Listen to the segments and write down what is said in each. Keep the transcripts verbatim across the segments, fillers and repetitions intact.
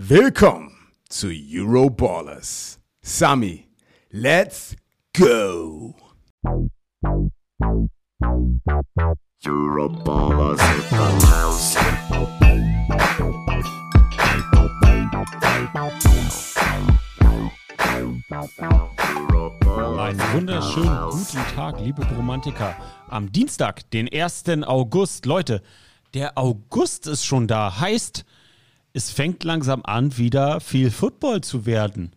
Willkommen zu Euroballers. Sami, let's go! Euroballers in the house. Einen wunderschönen guten Tag, liebe Bromantiker. Am Dienstag, den ersten August. Leute, der August ist schon da. Heißt, es fängt langsam an, wieder viel Football zu werden.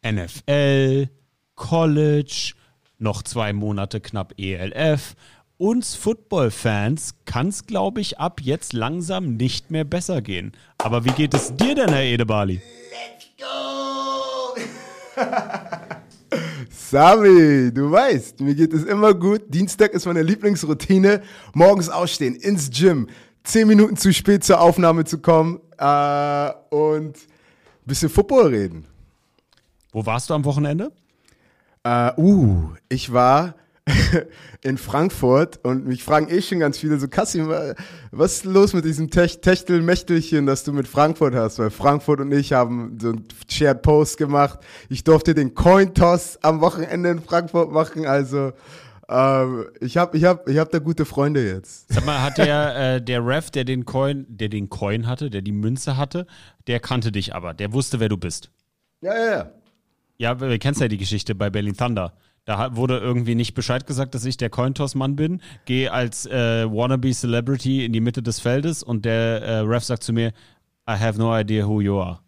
N F L, College, noch zwei Monate knapp E L F. Uns Football-Fans kann es, glaube ich, ab jetzt langsam nicht mehr besser gehen. Aber wie geht es dir denn, Herr Edebali? Let's go! Sami, du weißt, mir geht es immer gut. Dienstag ist meine Lieblingsroutine. Morgens aufstehen, ins Gym, zehn Minuten zu spät zur Aufnahme zu kommen. Uh, und ein bisschen Football reden. Wo warst du am Wochenende? Uh, uh ich war in Frankfurt und mich fragen eh schon ganz viele so, Kassim, was ist los mit diesem Tech- Techtelmächtelchen, das du mit Frankfurt hast? Weil Frankfurt und ich haben so einen Shared Post gemacht. Ich durfte den Cointoss am Wochenende in Frankfurt machen, also Ich habe ich hab, ich hab da gute Freunde jetzt. Sag mal, hat der, äh, der Ref, der den Coin, der den Coin hatte, der die Münze hatte, der kannte dich aber, der wusste, wer du bist. Ja, ja, ja. Ja, du kennst ja die Geschichte bei Berlin Thunder. Da wurde irgendwie nicht Bescheid gesagt, dass ich der Cointoss-Mann bin, gehe als äh, Wannabe-Celebrity in die Mitte des Feldes und der äh, Ref sagt zu mir, I have no idea who you are.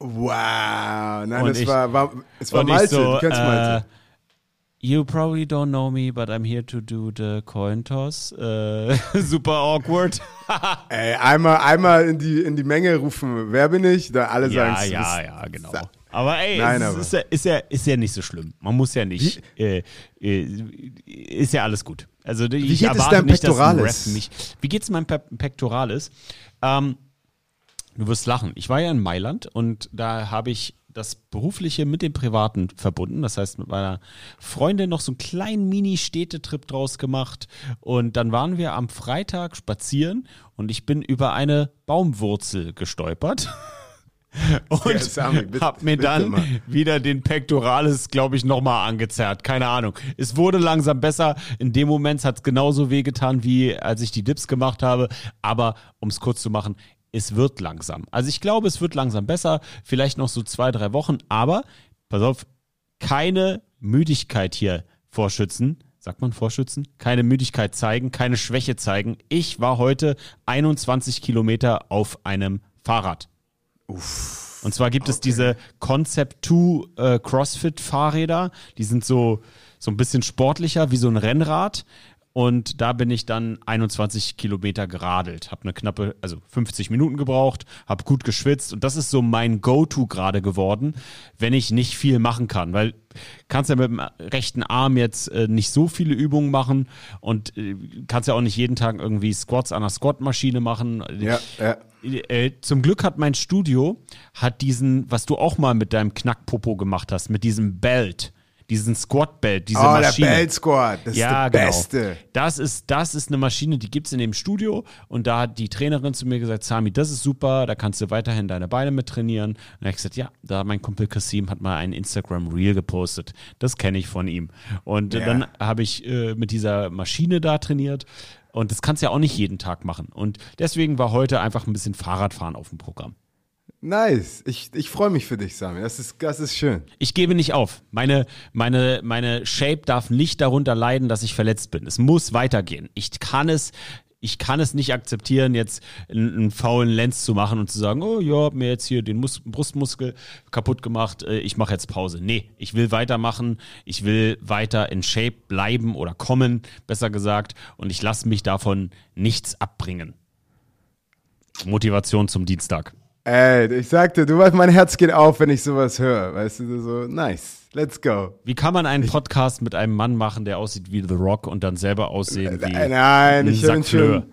Wow. Nein, es war, war, es war Malte, so, du kennst äh, Malte. You probably don't know me, but I'm here to do the coin toss. Äh, super awkward. Ey, einmal, einmal in die, in die Menge rufen, wer bin ich? Da alle ja, sagen, ja, ist, ja, genau. Sa- aber ey, Nein, es, aber. Ist, ja, ist, ja, ist ja nicht so schlimm. Man muss ja nicht, äh, äh, ist ja alles gut. Also ich Wie geht erwarte es deinem nicht, Pectoralis? Dass ein Ref mich, wie geht's meinem Pe- Pectoralis? Ähm, du wirst lachen. Ich war ja in Mailand und da habe ich das Berufliche mit dem Privaten verbunden. Das heißt, mit meiner Freundin noch so einen kleinen Mini-Städtetrip draus gemacht. Und dann waren wir am Freitag spazieren und ich bin über eine Baumwurzel gestolpert. Und ja, Sami, bitte, hab mir dann mal wieder den Pectoralis, glaube ich, nochmal angezerrt. Keine Ahnung. Es wurde langsam besser. In dem Moment hat es genauso wehgetan, wie als ich die Dips gemacht habe. Aber um es kurz zu machen, es wird langsam. Also ich glaube, es wird langsam besser. Vielleicht noch so zwei, drei Wochen. Aber, pass auf, keine Müdigkeit hier vorschützen. Sagt man vorschützen? Keine Müdigkeit zeigen, keine Schwäche zeigen. Ich war heute einundzwanzig Kilometer auf einem Fahrrad. Uff. Und zwar gibt okay. es diese Concept zwei äh, Crossfit-Fahrräder. Die sind so, so ein bisschen sportlicher, wie so ein Rennrad. Und da bin ich dann einundzwanzig Kilometer geradelt. Habe eine knappe, also fünfzig Minuten gebraucht, habe gut geschwitzt. Und das ist so mein Go-To gerade geworden, wenn ich nicht viel machen kann. Weil kannst ja mit dem rechten Arm jetzt äh, nicht so viele Übungen machen. Und äh, kannst ja auch nicht jeden Tag irgendwie Squats an der Squat-Maschine machen. Ja, ja. Äh, zum Glück hat mein Studio, hat diesen, was du auch mal mit deinem Knackpopo gemacht hast, mit diesem Belt. Diesen Squat-Belt, diese oh, Maschine. Oh, der Belt-Squat, das ja, ist der genau. Beste. Das ist, das ist eine Maschine, die gibt es in dem Studio und da hat die Trainerin zu mir gesagt, Sami, das ist super, da kannst du weiterhin deine Beine mit trainieren. Und da habe ich gesagt, ja, da mein Kumpel Kassim hat mal ein Instagram-Reel gepostet, das kenne ich von ihm. Und yeah. dann habe ich äh, mit dieser Maschine da trainiert und das kannst du ja auch nicht jeden Tag machen. Und deswegen war heute einfach ein bisschen Fahrradfahren auf dem Programm. Nice. Ich, ich freue mich für dich, Sami. Das ist, das ist schön. Ich gebe nicht auf. Meine, meine, meine Shape darf nicht darunter leiden, dass ich verletzt bin. Es muss weitergehen. Ich kann es, ich kann es nicht akzeptieren, jetzt einen, einen faulen Lenz zu machen und zu sagen, oh ja, hab mir jetzt hier den Mus- Brustmuskel kaputt gemacht, ich mache jetzt Pause. Nee, ich will weitermachen. Ich will weiter in Shape bleiben oder kommen, besser gesagt. Und ich lasse mich davon nichts abbringen. Motivation zum Dienstag. Ey, ich sagte, du weißt, mein Herz geht auf, wenn ich sowas höre. Weißt du, so, nice, let's go. Wie kann man einen Podcast mit einem Mann machen, der aussieht wie The Rock und dann selber aussehen wie Nein, nein ich habe schon.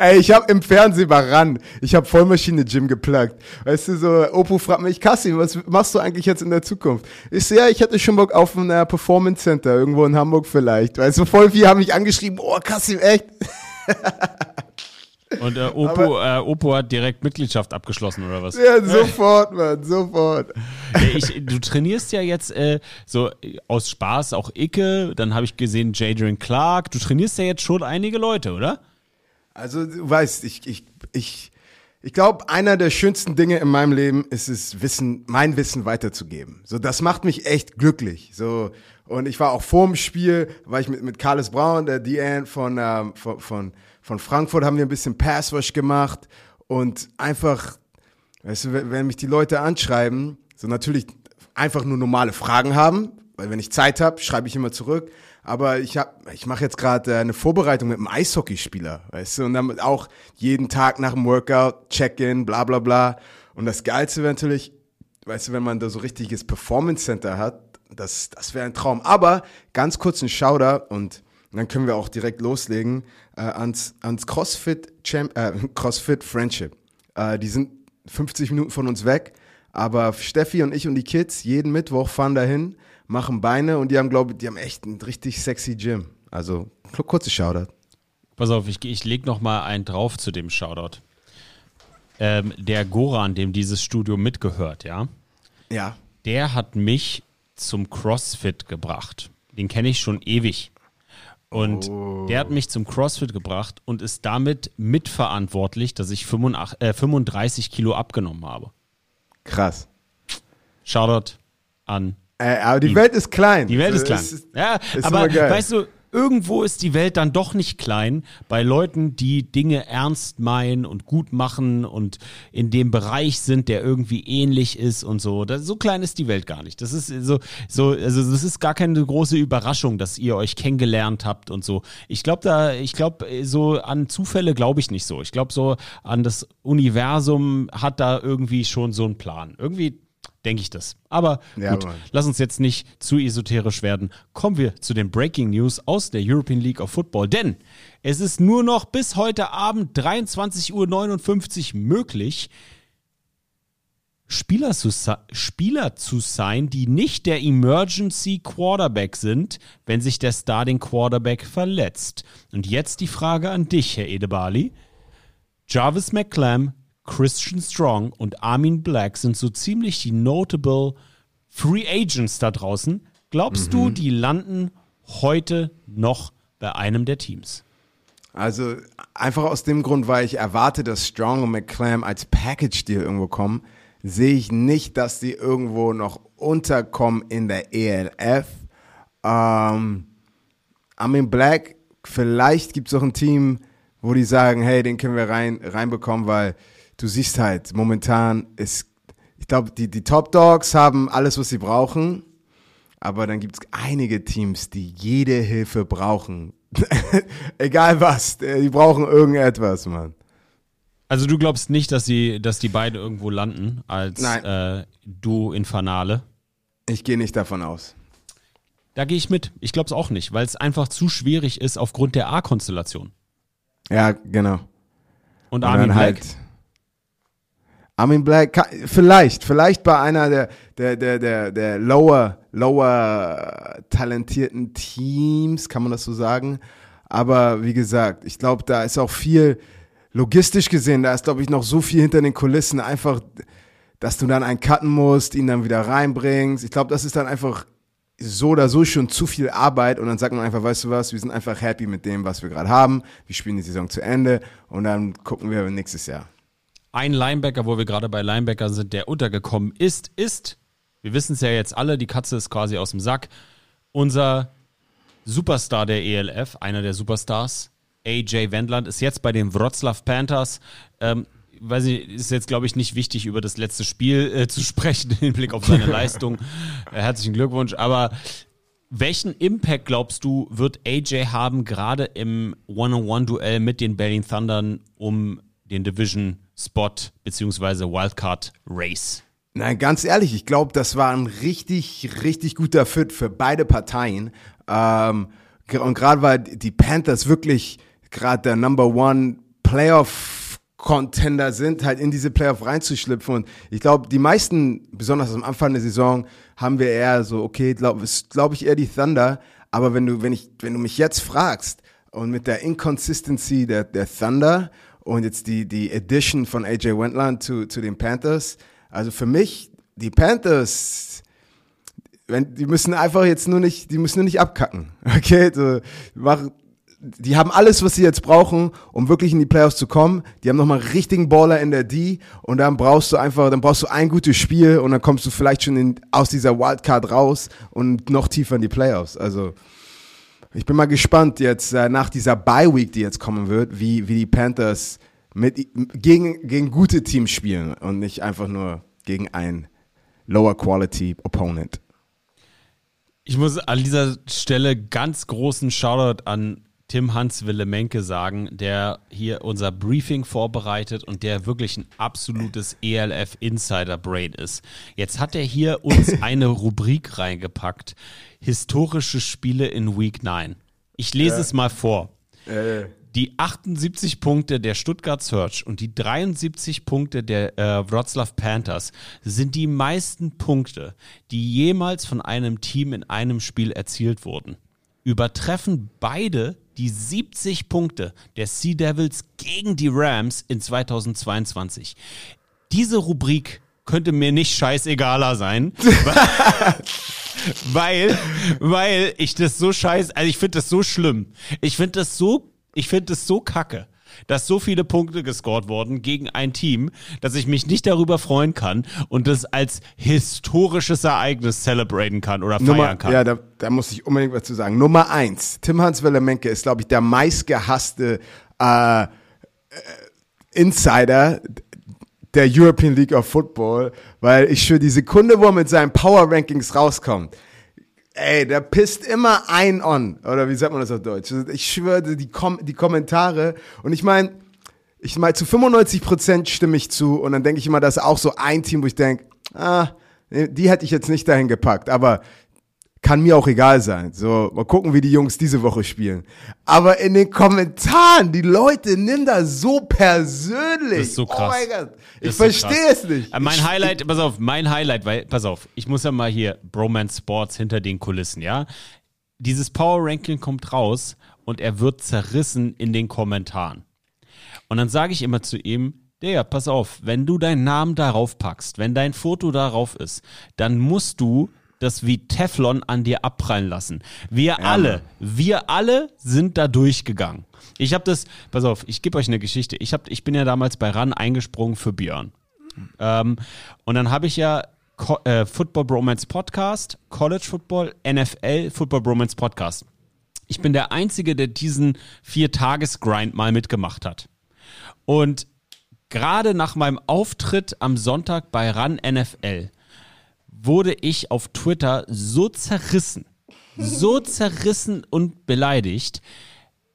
Ey, ich habe im Fernsehen bei R A N, ich habe Vollmaschine Gym geplagt. Weißt du, so, Opo fragt mich, Kassim, was machst du eigentlich jetzt in der Zukunft? Ich so, ja, ich hätte schon Bock auf ein Performance Center, irgendwo in Hamburg vielleicht. Weißt du, voll viele haben mich angeschrieben, oh, Kassim, echt? Und äh, Oppo, äh, Oppo hat direkt Mitgliedschaft abgeschlossen, oder was? Ja, sofort, Mann, sofort. Ja, ich, du trainierst ja jetzt äh, so aus Spaß auch Icke, dann habe ich gesehen Jadrian Clark. Du trainierst ja jetzt schon einige Leute, oder? Also, du weißt, ich, ich, ich, ich glaube, einer der schönsten Dinge in meinem Leben ist es, Wissen, mein Wissen weiterzugeben. So, das macht mich echt glücklich, so. Und ich war auch vor dem Spiel, war ich mit, mit Carles Braun, der D N von, ähm, von, von, von Frankfurt, haben wir ein bisschen Passwash gemacht und einfach, weißt du, wenn mich die Leute anschreiben, so natürlich einfach nur normale Fragen haben, weil wenn ich Zeit habe, schreibe ich immer zurück, aber ich hab, ich mache jetzt gerade eine Vorbereitung mit einem Eishockeyspieler, weißt du, und dann auch jeden Tag nach dem Workout, Check-in, bla bla bla. Und das Geilste wäre natürlich, weißt du, wenn man da so richtiges Performance-Center hat, Das, das wäre ein Traum. Aber ganz kurz ein Shoutout und dann können wir auch direkt loslegen äh, ans, ans Crossfit, Champ- äh, Crossfit Friendship. Äh, die sind fünfzig Minuten von uns weg, aber Steffi und ich und die Kids jeden Mittwoch fahren dahin, machen Beine und die haben, glaube ich, die haben echt ein richtig sexy Gym. Also kurzes Shoutout. Pass auf, ich, ich lege noch mal einen drauf zu dem Shoutout. Ähm, der Goran, dem dieses Studio mitgehört, ja? Ja. Der hat mich zum Crossfit gebracht. Den kenne ich schon ewig. Und oh. der hat mich zum Crossfit gebracht und ist damit mitverantwortlich, dass ich fünfunddreißig Kilo abgenommen habe. Krass. Shoutout an äh, aber die ihn. Welt ist klein. Die Welt ist klein. Ist, ja, ist aber weißt du, irgendwo ist die Welt dann doch nicht klein bei Leuten, die Dinge ernst meinen und gut machen und in dem Bereich sind, der irgendwie ähnlich ist und so. Das, so klein ist die Welt gar nicht. Das ist so, so, also das ist gar keine große Überraschung, dass ihr euch kennengelernt habt und so. Ich glaube da, ich glaube so an Zufälle glaube ich nicht so. Ich glaube so an das Universum hat da irgendwie schon so einen Plan. Irgendwie denke ich das. Aber ja, gut, Mann. Lass uns jetzt nicht zu esoterisch werden. Kommen wir zu den Breaking News aus der European League of Football. Denn es ist nur noch bis heute Abend dreiundzwanzig Uhr neunundfünfzig möglich, Spieler zu, Spieler zu sein, die nicht der Emergency Quarterback sind, wenn sich der Starting Quarterback verletzt. Und jetzt die Frage an dich, Herr Edebali. Jarvis McClam, Christian Strong und Armin Black sind so ziemlich die notable Free Agents da draußen. Glaubst mhm. du, die landen heute noch bei einem der Teams? Also einfach aus dem Grund, weil ich erwarte, dass Strong und McClam als Package-Deal irgendwo kommen, sehe ich nicht, dass die irgendwo noch unterkommen in der E L F. Ähm, Armin Black, vielleicht gibt es auch ein Team, wo die sagen, hey, den können wir rein, reinbekommen, weil du siehst halt, momentan ist, ich glaube, die, die Top Dogs haben alles, was sie brauchen, aber dann gibt es einige Teams, die jede Hilfe brauchen. Egal was, die brauchen irgendetwas, Mann. Also du glaubst nicht, dass die, dass die beiden irgendwo landen als äh, Duo Infernale? Ich gehe nicht davon aus. Da gehe ich mit. Ich glaube es auch nicht, weil es einfach zu schwierig ist aufgrund der A-Konstellation. Ja, genau. Und Armin Black. Armin Black, vielleicht, vielleicht bei einer der, der, der, der, der lower, lower talentierten Teams, kann man das so sagen. Aber wie gesagt, ich glaube, da ist auch viel logistisch gesehen, da ist, glaube ich, noch so viel hinter den Kulissen, einfach, dass du dann einen cutten musst, ihn dann wieder reinbringst. Ich glaube, das ist dann einfach so oder so schon zu viel Arbeit und dann sagt man einfach, weißt du was, wir sind einfach happy mit dem, was wir gerade haben. Wir spielen die Saison zu Ende und dann gucken wir nächstes Jahr. Ein Linebacker, wo wir gerade bei Linebacker sind, der untergekommen ist, ist, wir wissen es ja jetzt alle, die Katze ist quasi aus dem Sack, unser Superstar der E L F, einer der Superstars, A J Wentland, ist jetzt bei den Wroclaw Panthers. Ähm, weiß ich, ist jetzt, glaube ich, nicht wichtig, über das letzte Spiel äh, zu sprechen, im Hinblick auf seine Leistung. Äh, herzlichen Glückwunsch, aber welchen Impact, glaubst du, wird A J haben, gerade im One-on-One-Duell mit den Berlin Thundern um den Division Spot bzw. Wildcard Race? Nein, ganz ehrlich, ich glaube, das war ein richtig, richtig guter Fit für beide Parteien. Ähm, und gerade weil die Panthers wirklich gerade der Number One Playoff Contender sind, halt in diese Playoff reinzuschlüpfen. Und ich glaube, die meisten, besonders am Anfang der Saison, haben wir eher so, okay, glaube glaub ich eher die Thunder. Aber wenn du, wenn ich, wenn du mich jetzt fragst und mit der Inconsistency der, der Thunder Und jetzt die, die Addition von A J Wentland zu, zu den Panthers. Also für mich, die Panthers, wenn, die müssen einfach jetzt nur nicht, die müssen nur nicht abkacken. Okay, so, machen. Die haben alles, was sie jetzt brauchen, um wirklich in die Playoffs zu kommen. Die haben nochmal einen richtigen Baller in der D und dann brauchst du einfach, dann brauchst du ein gutes Spiel und dann kommst du vielleicht schon in, aus dieser Wildcard raus und noch tiefer in die Playoffs. Also ich bin mal gespannt jetzt äh, nach dieser Bye-Week, die jetzt kommen wird, wie, wie die Panthers mit, gegen, gegen gute Teams spielen und nicht einfach nur gegen einen Lower-Quality-Opponent. Ich muss an dieser Stelle ganz großen Shoutout an Tim Hans Willemenke sagen, der hier unser Briefing vorbereitet und der wirklich ein absolutes E L F-Insider-Brain ist. Jetzt hat er hier uns eine Rubrik reingepackt. Historische Spiele in Week neun. Ich lese äh. es mal vor. Äh. Die achtundsiebzig Punkte der Stuttgart Surge und die dreiundsiebzig Punkte der äh, Wroclaw Panthers sind die meisten Punkte, die jemals von einem Team in einem Spiel erzielt wurden. Übertreffen beide die siebzig Punkte der Sea Devils gegen die Rams in zweitausendzweiundzwanzig. Diese Rubrik könnte mir nicht scheißegaler sein, weil, weil ich das so scheiß, also ich finde das so schlimm. Ich finde das so, ich finde das so kacke, dass so viele Punkte gescored wurden gegen ein Team, dass ich mich nicht darüber freuen kann und das als historisches Ereignis celebraten kann oder feiern Nummer, kann. Ja, da, da muss ich unbedingt was zu sagen. Nummer eins, Tim Hans Willemenke ist, glaube ich, der meistgehasste äh, Insider der European League of Football, weil ich schon die Sekunde, wo er mit seinen Power-Rankings rauskommt, ey, der pisst immer ein on. Oder wie sagt man das auf Deutsch? Ich schwöre, die, Kom- die Kommentare. Und ich meine, ich meine, zu fünfundneunzig Prozent stimme ich zu. Und dann denke ich immer, das ist auch so ein Team, wo ich denke, ah, die hätte ich jetzt nicht dahin gepackt. Aber kann mir auch egal sein. So, mal gucken, wie die Jungs diese Woche spielen. Aber in den Kommentaren, die Leute nimm das so persönlich. Das ist so krass. Oh mein Gott. Ich so verstehe es nicht. Mein ich, Highlight, ich, pass auf, mein Highlight, weil, pass auf, ich muss ja mal hier, Bromance Sports hinter den Kulissen, ja? Dieses Power-Ranking kommt raus und er wird zerrissen in den Kommentaren. Und dann sage ich immer zu ihm, Digga, pass auf, wenn du deinen Namen darauf packst, wenn dein Foto darauf ist, dann musst du das wie Teflon an dir abprallen lassen. Wir ja. alle, wir alle sind da durchgegangen. Ich habe das, pass auf, ich gebe euch eine Geschichte. Ich, hab, ich bin ja damals bei R A N eingesprungen für Björn. Ähm, und dann habe ich ja Co- äh, Football Bromance Podcast, College Football, N F L, Football Bromance Podcast. Ich bin der Einzige, der diesen Vier-Tages-Grind mal mitgemacht hat. Und gerade nach meinem Auftritt am Sonntag bei R A N N F L wurde ich auf Twitter so zerrissen, so zerrissen und beleidigt.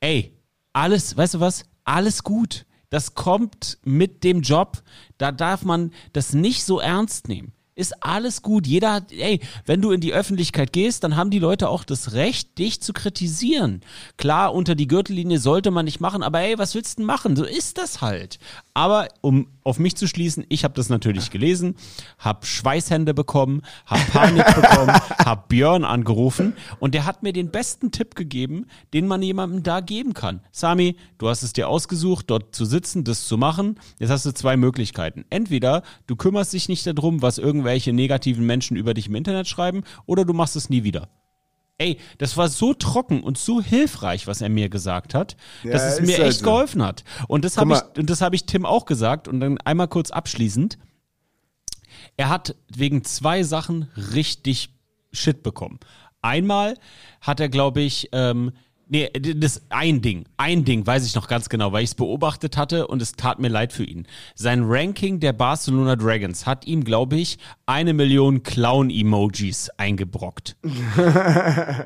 Ey, alles, weißt du was? Alles gut. Das kommt mit dem Job. Da darf man das nicht so ernst nehmen. Ist alles gut. Jeder hat, ey, wenn du in die Öffentlichkeit gehst, dann haben die Leute auch das Recht, dich zu kritisieren. Klar, unter die Gürtellinie sollte man nicht machen, aber ey, was willst du denn machen? So ist das halt. Aber um auf mich zu schließen, ich habe das natürlich gelesen, habe Schweißhände bekommen, habe Panik bekommen, habe Björn angerufen und der hat mir den besten Tipp gegeben, den man jemandem da geben kann. Sami, du hast es dir ausgesucht, dort zu sitzen, das zu machen. Jetzt hast du zwei Möglichkeiten. Entweder du kümmerst dich nicht darum, was irgend welche negativen Menschen über dich im Internet schreiben oder du machst es nie wieder. Ey, das war so trocken und so hilfreich, was er mir gesagt hat, ja, dass es mir halt echt so geholfen hat. Und das habe ich, und das habe ich Tim auch gesagt und dann einmal kurz abschließend. Er hat wegen zwei Sachen richtig Shit bekommen. Einmal hat er, glaube ich, ähm, nee, das ein Ding, ein Ding weiß ich noch ganz genau, weil ich es beobachtet hatte und es tat mir leid für ihn. Sein Ranking der Barcelona Dragons hat ihm, glaube ich, eine Million Clown-Emojis eingebrockt.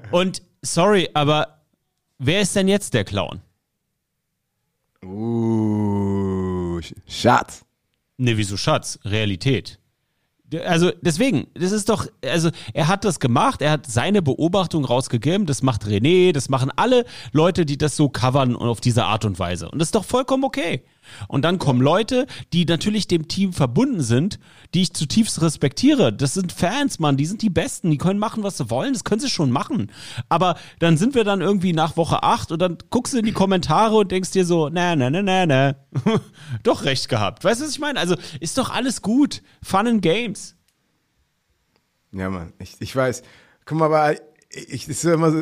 Und sorry, aber wer ist denn jetzt der Clown? Uh, Schatz. Nee, wieso Schatz? Realität. Also deswegen, das ist doch, also er hat das gemacht, er hat seine Beobachtung rausgegeben, das macht René, das machen alle Leute, die das so covern und auf diese Art und Weise. Und das ist doch vollkommen okay. Und dann kommen Leute, die natürlich dem Team verbunden sind, die ich zutiefst respektiere. Das sind Fans, Mann, die sind die Besten, die können machen, was sie wollen, das können sie schon machen. Aber dann sind wir dann irgendwie nach Woche acht und dann guckst du in die Kommentare und denkst dir so, na, na, na, na, na, doch recht gehabt. Weißt du, was ich meine? Also ist doch alles gut. Fun and Games. Ja, Mann, ich, ich weiß. Guck mal, aber ich, ich, immer so,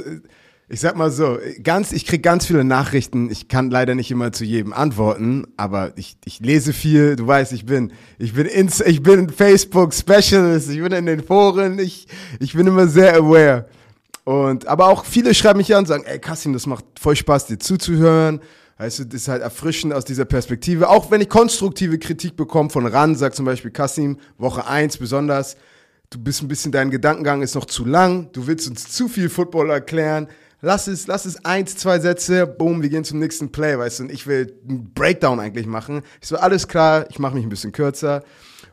ich sag mal so, ganz, ich krieg ganz viele Nachrichten, ich kann leider nicht immer zu jedem antworten, aber ich, ich lese viel, du weißt, ich bin, ich bin, ins, ich bin Facebook-Specialist, ich bin in den Foren, ich, ich bin immer sehr aware. Und, aber auch viele schreiben mich an und sagen, ey Kassim, das macht voll Spaß, dir zuzuhören. Weißt du, das ist halt erfrischend aus dieser Perspektive. Auch wenn ich konstruktive Kritik bekomme von R A N, sagt zum Beispiel Kassim, Woche eins besonders, du bist ein bisschen, dein Gedankengang ist noch zu lang, du willst uns zu viel Football erklären, lass es, lass es eins, zwei Sätze, boom, wir gehen zum nächsten Play, weißt du, und ich will einen Breakdown eigentlich machen. Ich so, alles klar, ich mache mich ein bisschen kürzer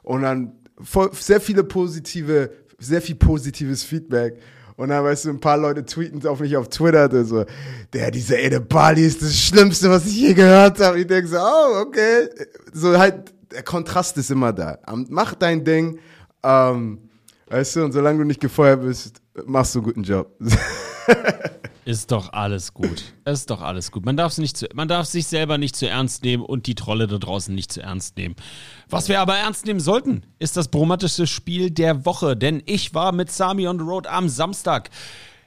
und dann voll, sehr viele positive, sehr viel positives Feedback. Und dann, weißt du, ein paar Leute tweeten auf mich auf Twitter und so, der, dieser Edebali ist das Schlimmste, was ich je gehört habe. Ich denke so, oh, okay. So halt, der Kontrast ist immer da. Mach dein Ding, ähm, weißt du, und solange du nicht gefeuert bist, machst du einen guten Job. Ist doch alles gut. Ist doch alles gut. Man darf, nicht zu, man darf sich selber nicht zu ernst nehmen und die Trolle da draußen nicht zu ernst nehmen. Was wir aber ernst nehmen sollten, ist das bromatische Spiel der Woche. Denn ich war mit Sami on the Road am Samstag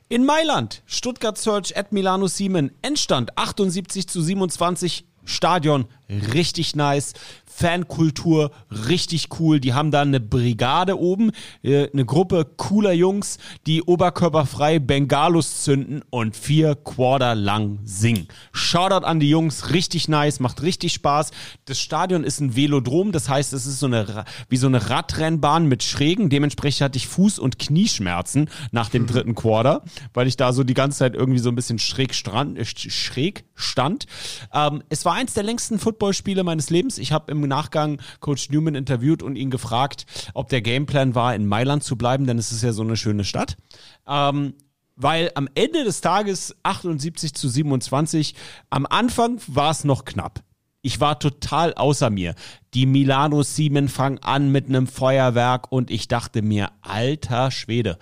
in Mailand. Stuttgart Surge at Milano Siemens. Endstand achtundsiebzig zu siebenundzwanzig. Stadion richtig nice. Fankultur richtig cool. Die haben da eine Brigade oben, eine Gruppe cooler Jungs, die oberkörperfrei Bengalos zünden und vier Quarter lang singen. Shoutout an die Jungs, richtig nice, macht richtig Spaß. Das Stadion ist ein Velodrom, das heißt, es ist so eine, wie so eine Radrennbahn mit Schrägen. Dementsprechend hatte ich Fuß- und Knieschmerzen nach dem dritten Quarter, weil ich da so die ganze Zeit irgendwie so ein bisschen schräg, strand, schräg stand. Ähm, es war eins der längsten Footballspiele meines Lebens. Ich habe im Nachgang Coach Newman interviewt und ihn gefragt, ob der Gameplan war, in Mailand zu bleiben, denn es ist ja so eine schöne Stadt. Ähm, weil am Ende des Tages achtundsiebzig zu siebenundzwanzig, am Anfang war es noch knapp. Ich war total außer mir. Die Milano Siemens fangen an mit einem Feuerwerk und ich dachte mir, alter Schwede,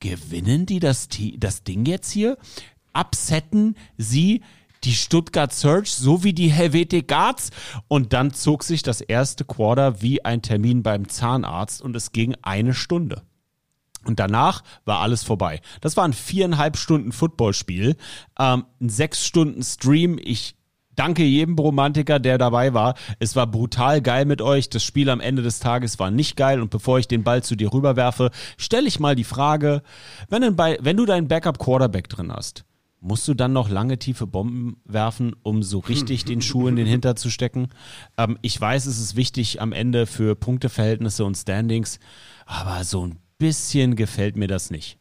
gewinnen die das, das Ding jetzt hier? Upsetten sie die Stuttgart Surge sowie die Helvetic Guards und dann zog sich das erste Quarter wie ein Termin beim Zahnarzt und es ging eine Stunde. Und danach war alles vorbei. Das war ein viereinhalb Stunden Footballspiel, ähm, ein sechs Stunden Stream. Ich danke jedem Bromantiker, der dabei war. Es war brutal geil mit euch. Das Spiel am Ende des Tages war nicht geil und bevor ich den Ball zu dir rüberwerfe, stelle ich mal die Frage, wenn, ein Ball, wenn du deinen Backup-Quarterback drin hast, musst du dann noch lange tiefe Bomben werfen, um so richtig den Schuh in den Hinter zu stecken? Ähm, ich weiß, es ist wichtig am Ende für Punkteverhältnisse und Standings, aber so ein bisschen gefällt mir das nicht.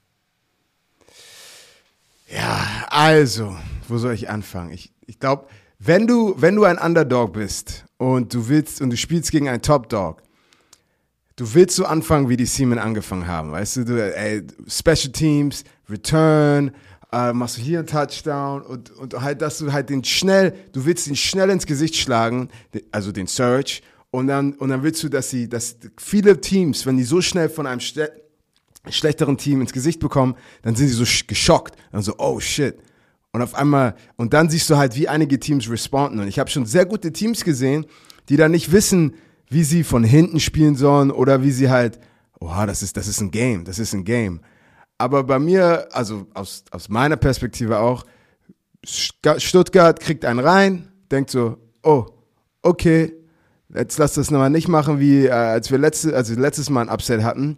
Ja, also, wo soll ich anfangen? Ich, ich glaube, wenn du, wenn du ein Underdog bist und du willst und du spielst gegen einen Top-Dog, du willst so anfangen, wie die Seamen angefangen haben, weißt du, du ey, Special Teams, Return, Uh, machst du hier einen Touchdown und, und halt, dass du halt den schnell, du willst ihn schnell ins Gesicht schlagen, also den Surge, und dann, und dann willst du, dass sie, dass viele Teams, wenn die so schnell von einem schle- schlechteren Team ins Gesicht bekommen, dann sind sie so geschockt, dann so, oh shit. Und auf einmal, und dann siehst du halt, wie einige Teams responden. Und ich habe schon sehr gute Teams gesehen, die dann nicht wissen, wie sie von hinten spielen sollen oder wie sie halt, oha, das ist, das ist ein Game, das ist ein Game. Aber bei mir, also aus, aus meiner Perspektive auch, Stuttgart kriegt einen rein, denkt so, oh, okay, jetzt lass das nochmal nicht machen, wie äh, als wir letzte, als wir letztes Mal ein Upset hatten.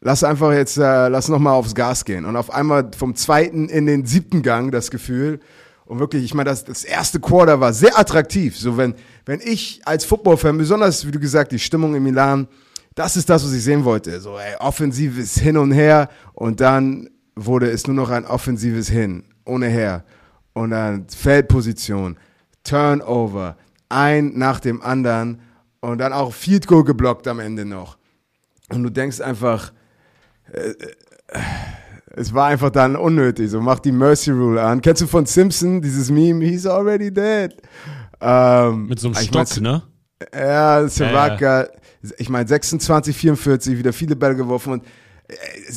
Lass einfach jetzt, äh, lass nochmal aufs Gas gehen. Und auf einmal vom zweiten in den siebten Gang das Gefühl. Und wirklich, ich meine, das, das erste Quarter war sehr attraktiv. So wenn, wenn ich als Football-Fan, besonders, wie du gesagt, die Stimmung in Milan, das ist das, was ich sehen wollte. So, ey, offensives Hin und Her. Und dann wurde es nur noch ein offensives Hin, ohne Her. Und dann Feldposition, Turnover, ein nach dem anderen. Und dann auch Field Goal geblockt am Ende noch. Und du denkst einfach, äh, äh, es war einfach dann unnötig. So, mach die Mercy Rule an. Kennst du von Simpson dieses Meme? He's already dead. Ähm, Mit so einem Stock, ich mein, ne? Ja, Seratka, äh. ich meine sechsundzwanzig, vierundvierzig, wieder viele Bälle geworfen und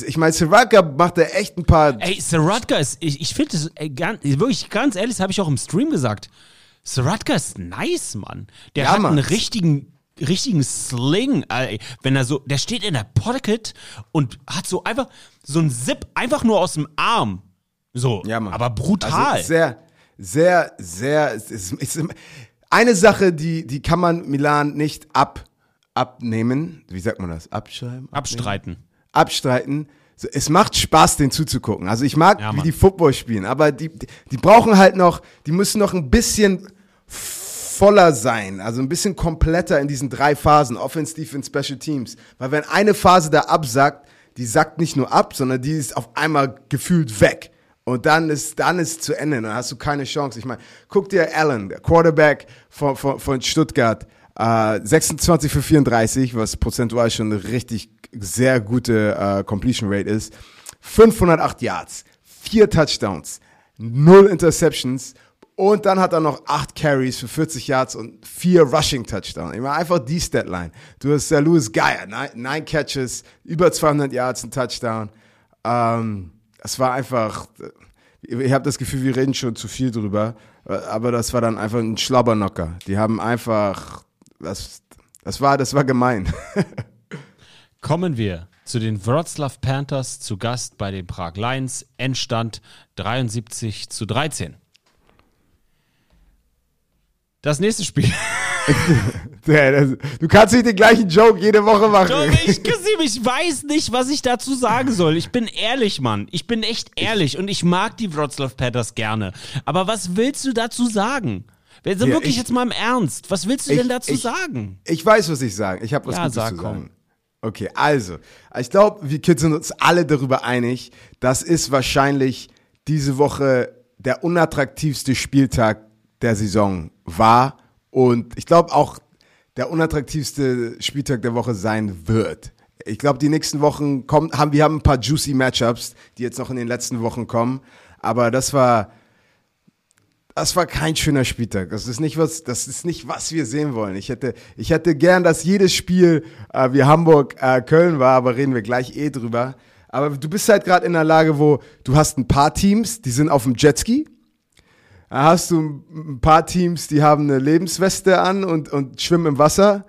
ich meine, Seratka macht da echt ein paar... Ey, Seratka ist, ich, ich finde das, ey, ganz, wirklich ganz ehrlich, das habe ich auch im Stream gesagt, Seratka ist nice, Mann. Der ja, hat Mann. einen richtigen... richtigen Sling, wenn er so, der steht in der Pocket und hat so einfach so einen Zip einfach nur aus dem Arm, so, ja, Mann. Aber brutal. Also sehr, sehr, sehr. Es ist, es ist eine Sache, die die kann man Milan nicht ab abnehmen. Wie sagt man das? Abschreiben? Abnehmen? Abstreiten. Abstreiten. Es macht Spaß, den zuzugucken. Also ich mag, ja, wie die Football spielen, aber die, die die brauchen halt noch, die müssen noch ein bisschen voller sein, also ein bisschen kompletter in diesen drei Phasen, Offense, Defense, Special Teams. Weil wenn eine Phase da absackt, die sackt nicht nur ab, sondern die ist auf einmal gefühlt weg. Und dann ist dann ist zu Ende, dann hast du keine Chance. Ich meine, guck dir Alan, der Quarterback von, von, von Stuttgart, äh, sechsundzwanzig für vierunddreißig, was prozentual schon eine richtig sehr gute äh, Completion Rate ist, fünfhundertacht Yards, vier Touchdowns, null Interceptions. Und dann hat er noch acht Carries für vierzig Yards und vier Rushing-Touchdowns. Ich meine, einfach die Statline. Du hast ja Louis Geier, neun Catches, über zweihundert Yards, ein Touchdown. Ähm, es war einfach, ich habe das Gefühl, wir reden schon zu viel drüber, aber das war dann einfach ein Schlabbernocker. Die haben einfach, das, das, war, das war gemein. Kommen wir zu den Wroclaw Panthers, zu Gast bei den Prag Lions. Endstand dreiundsiebzig zu dreizehn. Das nächste Spiel. Du kannst nicht den gleichen Joke jede Woche machen. Ich, Kassim, ich weiß nicht, was ich dazu sagen soll. Ich bin ehrlich, Mann. Ich bin echt ehrlich und ich mag die Wroclaw Panthers gerne. Aber was willst du dazu sagen? Also ja, wirklich ich, jetzt mal im Ernst. Was willst du ich, denn dazu ich, sagen? Ich weiß, was ich sage. Ich habe was ja, Gutes sag, zu sagen. Komm. Okay, also. Ich glaube, wir Kids sind uns alle darüber einig. Das ist wahrscheinlich diese Woche der unattraktivste Spieltag der Saison war und ich glaube auch der unattraktivste Spieltag der Woche sein wird. Ich glaube, die nächsten Wochen kommen, haben, wir haben ein paar juicy Matchups, die jetzt noch in den letzten Wochen kommen, aber das war, das war kein schöner Spieltag. Das ist nicht was, das ist nicht was wir sehen wollen. Ich hätte, ich hätte gern, dass jedes Spiel äh, wie Hamburg äh, Köln war, aber reden wir gleich eh drüber. Aber du bist halt gerade in der Lage, wo du hast ein paar Teams, die sind auf dem Jetski. Da hast du ein paar Teams, die haben eine Lebensweste an und, und schwimmen im Wasser.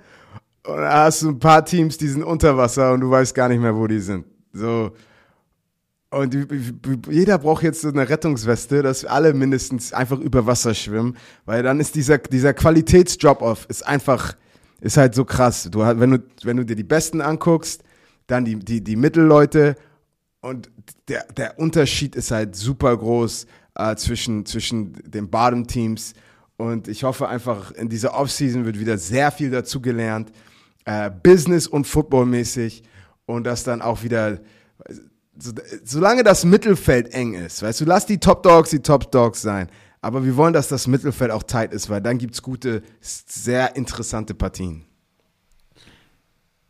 Und da hast du ein paar Teams, die sind unter Wasser und du weißt gar nicht mehr, wo die sind. So. Und jeder braucht jetzt so eine Rettungsweste, dass alle mindestens einfach über Wasser schwimmen. Weil dann ist dieser, dieser Qualitäts-Drop-Off ist einfach, ist halt so krass. Du, wenn du, wenn du dir die Besten anguckst, dann die, die, die Mittelleute und der, der Unterschied ist halt super groß. Äh, zwischen, zwischen den Bottom-Teams und ich hoffe einfach, in dieser Offseason wird wieder sehr viel dazu gelernt, äh, Business- und Football-mäßig und das dann auch wieder, so, solange das Mittelfeld eng ist, weißt du, lass die Top-Dogs die Top-Dogs sein, aber wir wollen, dass das Mittelfeld auch tight ist, weil dann gibt es gute, sehr interessante Partien.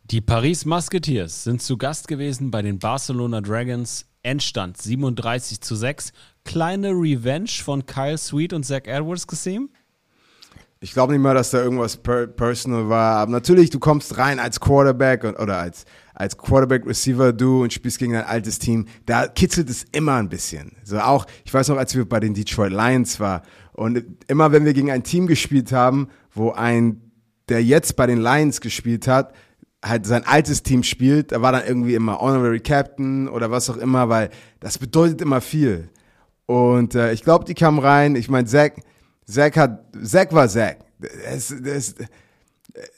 Die Paris Musketeers sind zu Gast gewesen bei den Barcelona Dragons, Endstand siebenunddreißig zu sechs. Kleine Revenge von Kyle Sweet und Zach Edwards gesehen? Ich glaube nicht mal, dass da irgendwas per- personal war. Aber natürlich, du kommst rein als Quarterback und, oder als, als Quarterback-Receiver, du, und spielst gegen ein altes Team. Da kitzelt es immer ein bisschen. So auch, ich weiß noch, als wir bei den Detroit Lions waren. Und immer, wenn wir gegen ein Team gespielt haben, wo ein, der jetzt bei den Lions gespielt hat, halt sein altes Team spielt, da war dann irgendwie immer Honorary Captain oder was auch immer, weil das bedeutet immer viel. Und äh, ich glaube, die kamen rein. Ich meine, Zach, Zach hat, Zach war Zach. Es, es,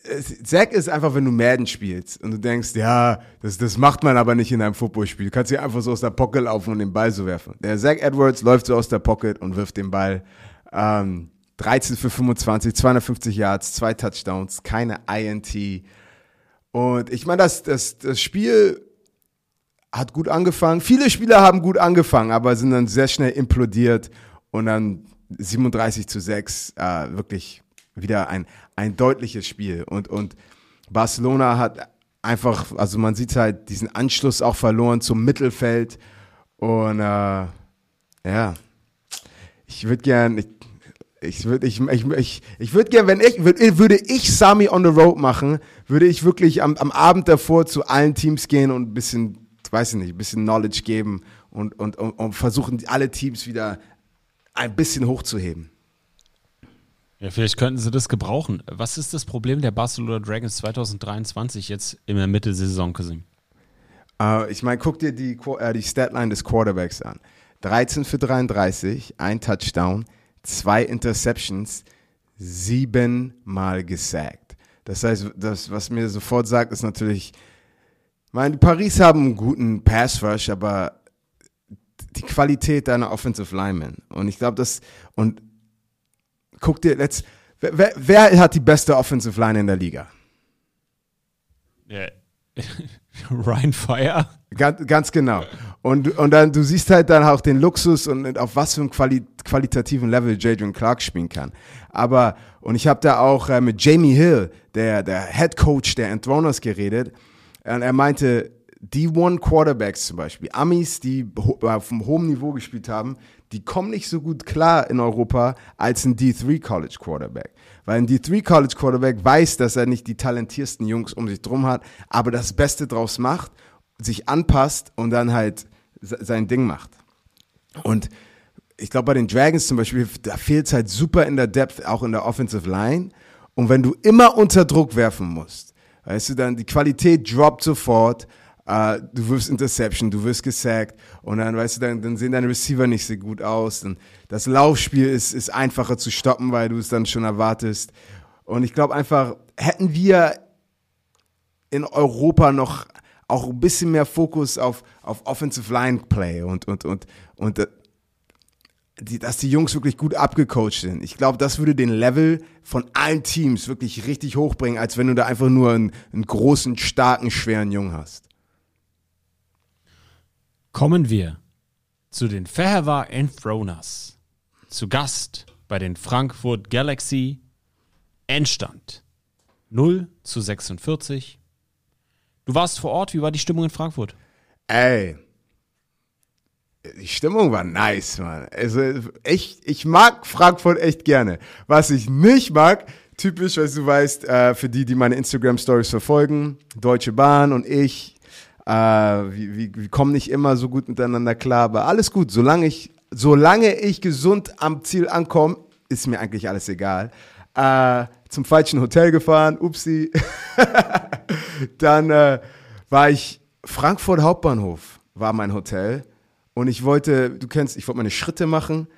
es, Zach ist einfach, wenn du Madden spielst und du denkst, ja, das, das macht man aber nicht in einem Footballspiel. Du kannst hier einfach so aus der Pocket laufen und den Ball so werfen. Der Zach Edwards läuft so aus der Pocket und wirft den Ball. Ähm, dreizehn für fünfundzwanzig, zweihundertfünfzig Yards, zwei Touchdowns, keine I N T. Und ich meine, das, das, das Spiel hat gut angefangen. Viele Spieler haben gut angefangen, aber sind dann sehr schnell implodiert und dann siebenunddreißig zu sechs, äh, wirklich wieder ein, ein deutliches Spiel. Und, und Barcelona hat einfach, also man sieht halt diesen Anschluss auch verloren zum Mittelfeld. Und äh, ja, ich würde gern, ich, Ich würde ich, ich, ich, ich würd gerne, wenn ich, würd, würde ich Sami on the Road machen, würde ich wirklich am, am Abend davor zu allen Teams gehen und ein bisschen, weiß ich nicht, ein bisschen Knowledge geben und, und, und, und versuchen, alle Teams wieder ein bisschen hochzuheben. Ja, vielleicht könnten sie das gebrauchen. Was ist das Problem der Barcelona Dragons zwanzig dreiundzwanzig jetzt in der Mitte der Saison, Kassim? Uh, ich meine, guck dir die, äh, die Statline des Quarterbacks an. dreizehn für dreiunddreißig, ein Touchdown, zwei Interceptions, siebenmal gesackt. Das heißt, das, was mir sofort sagt, ist natürlich, ich meine, Paris haben einen guten Pass-Rush, aber die Qualität deiner Offensive Linemen. Und ich glaube, das, und guck dir jetzt, wer, wer hat die beste Offensive Line in der Liga? Ja, Ryan Fire. Ganz, ganz genau. Und, und dann, du siehst halt dann auch den Luxus und auf was für einem Quali- qualitativen Level Jadrian Clark spielen kann. Aber, und ich habe da auch äh, mit Jamie Hill, der, der Head Coach der Enthroners, geredet. Und er meinte, die One-Quarterbacks zum Beispiel, Amis, die ho- auf einem hohen Niveau gespielt haben, die kommen nicht so gut klar in Europa als ein D drei College Quarterback. Weil ein D drei College Quarterback weiß, dass er nicht die talentiersten Jungs um sich drum hat, aber das Beste draus macht, sich anpasst und dann halt sein Ding macht. Und ich glaube, bei den Dragons zum Beispiel, da fehlt es halt super in der Depth, auch in der Offensive Line. Und wenn du immer unter Druck werfen musst, weißt du, dann die Qualität droppt sofort. Uh, du wirfst Interception, du wirst gesackt und dann, weißt du, dann, dann sehen deine Receiver nicht so gut aus. Und das Laufspiel ist, ist einfacher zu stoppen, weil du es dann schon erwartest. Und ich glaube einfach, hätten wir in Europa noch auch ein bisschen mehr Fokus auf, auf Offensive Line Play und, und, und, und die, dass die Jungs wirklich gut abgecoacht sind. Ich glaube, das würde den Level von allen Teams wirklich richtig hochbringen, als wenn du da einfach nur einen, einen großen, starken, schweren Jungen hast. Kommen wir zu den Fehervar Enthroners. Zu Gast bei den Frankfurt Galaxy. Endstand null zu sechsundvierzig. Du warst vor Ort, wie war die Stimmung in Frankfurt? Ey, die Stimmung war nice, Mann. Also echt, ich mag Frankfurt echt gerne. Was ich nicht mag, typisch, weil du weißt, äh, für die, die meine Instagram-Stories verfolgen, Deutsche Bahn und ich, Uh, wir, wir, wir kommen nicht immer so gut miteinander klar, aber alles gut. Solange ich, solange ich gesund am Ziel ankomme, ist mir eigentlich alles egal. Uh, zum falschen Hotel gefahren, upsi. Dann uh, war ich, Frankfurt Hauptbahnhof war mein Hotel und ich wollte, du kennst, ich wollte meine Schritte machen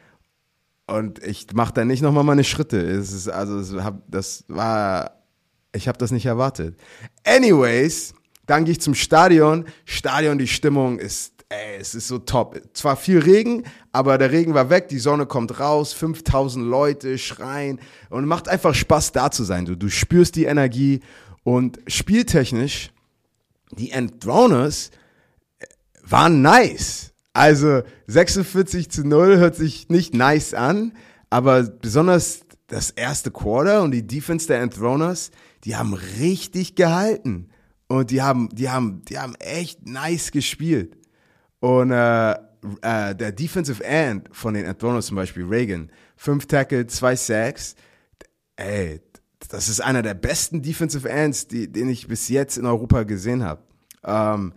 und ich mache da nicht nochmal meine Schritte. Es ist, also es hab, das war, ich habe das nicht erwartet. Anyways, dann gehe ich zum Stadion. Stadion, die Stimmung ist, ey, es ist so top. Zwar viel Regen, aber der Regen war weg, die Sonne kommt raus, fünftausend Leute schreien und macht einfach Spaß, da zu sein. Du, du spürst die Energie und spieltechnisch, die Enthroners waren nice. Also sechsundvierzig zu null hört sich nicht nice an, aber besonders das erste Quarter und die Defense der Enthroners, die haben richtig gehalten. Und die haben, die haben, die haben echt nice gespielt. Und äh, äh, der Defensive End von den Enthroners zum Beispiel, Reagan, fünf Tackle, zwei Sacks. Ey, das ist einer der besten Defensive Ends, die, den ich bis jetzt in Europa gesehen habe. Ähm,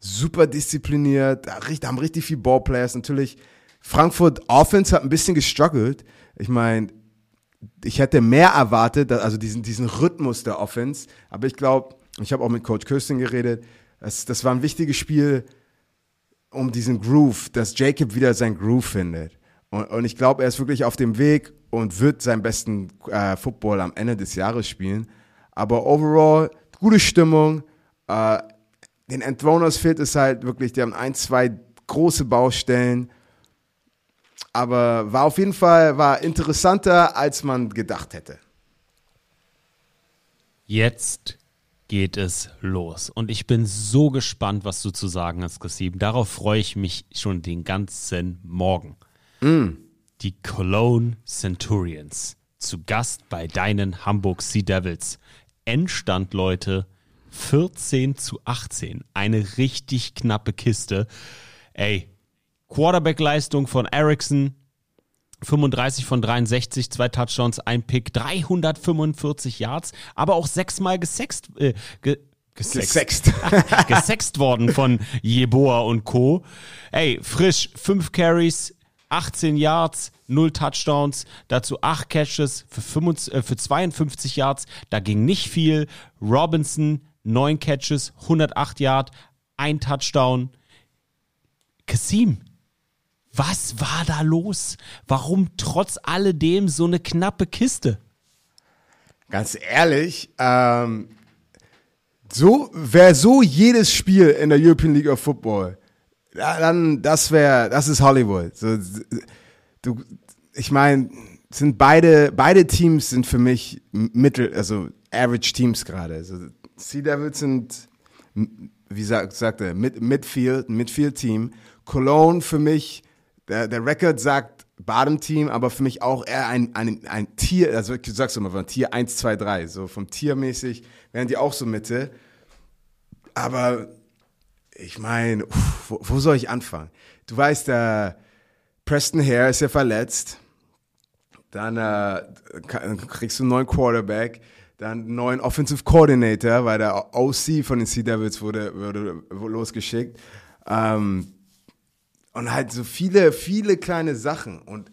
super diszipliniert, da haben richtig viel Ballplayers. Natürlich, Frankfurt Offense hat ein bisschen gestruggelt. Ich meine, ich hätte mehr erwartet, also diesen, diesen Rhythmus der Offense. Aber ich glaube, ich habe auch mit Coach Kirsten geredet. Das, das war ein wichtiges Spiel um diesen Groove, dass Jacob wieder seinen Groove findet. Und, und ich glaube, er ist wirklich auf dem Weg und wird seinen besten äh, Football am Ende des Jahres spielen. Aber overall, gute Stimmung. Äh, den Enthroners fehlt es halt wirklich. Die haben ein, zwei große Baustellen. Aber war auf jeden Fall war interessanter, als man gedacht hätte. Jetzt geht es los. Und ich bin so gespannt, was du zu sagen hast, Kassim. Darauf freue ich mich schon den ganzen Morgen. Mm. Die Cologne Centurions. Zu Gast bei deinen Hamburg Sea Devils. Endstand, Leute, vierzehn zu achtzehn. Eine richtig knappe Kiste. Ey, Quarterback-Leistung von Erickson. fünfunddreißig von dreiundsechzig, zwei Touchdowns, ein Pick, dreihundertfünfundvierzig Yards, aber auch sechsmal gesext, äh, ge, gesext. Gesext. gesext worden von Jeboa und Co. Ey, frisch, fünf Carries, achtzehn Yards, null Touchdowns, dazu acht Catches für, fünfundfünfzig, äh, für zweiundfünfzig Yards, da ging nicht viel. Robinson, neun Catches, hundertacht Yards, ein Touchdown. Kassim, was war da los? Warum trotz alledem so eine knappe Kiste? Ganz ehrlich, ähm, so wäre so jedes Spiel in der European League of Football, dann das wäre, das ist Hollywood. So, du, ich meine, sind beide beide Teams sind für mich mittel, also average Teams gerade. Also, Sea Devils sind, wie sagt, sagt er, Mid, Midfield, Midfield Team. Cologne für mich, der, der Record sagt Bottom-Team, aber für mich auch eher ein, ein, ein Tier, also du sagst immer von Tier eins, zwei, drei, so vom Tier mäßig wären die auch so Mitte. Aber ich meine, wo, wo soll ich anfangen? Du weißt, der Preston Hare ist ja verletzt, dann äh, kriegst du einen neuen Quarterback, dann einen neuen Offensive Coordinator, weil der O C von den Sea Devils wurde, wurde losgeschickt. Ähm, Und halt so viele, viele kleine Sachen. Und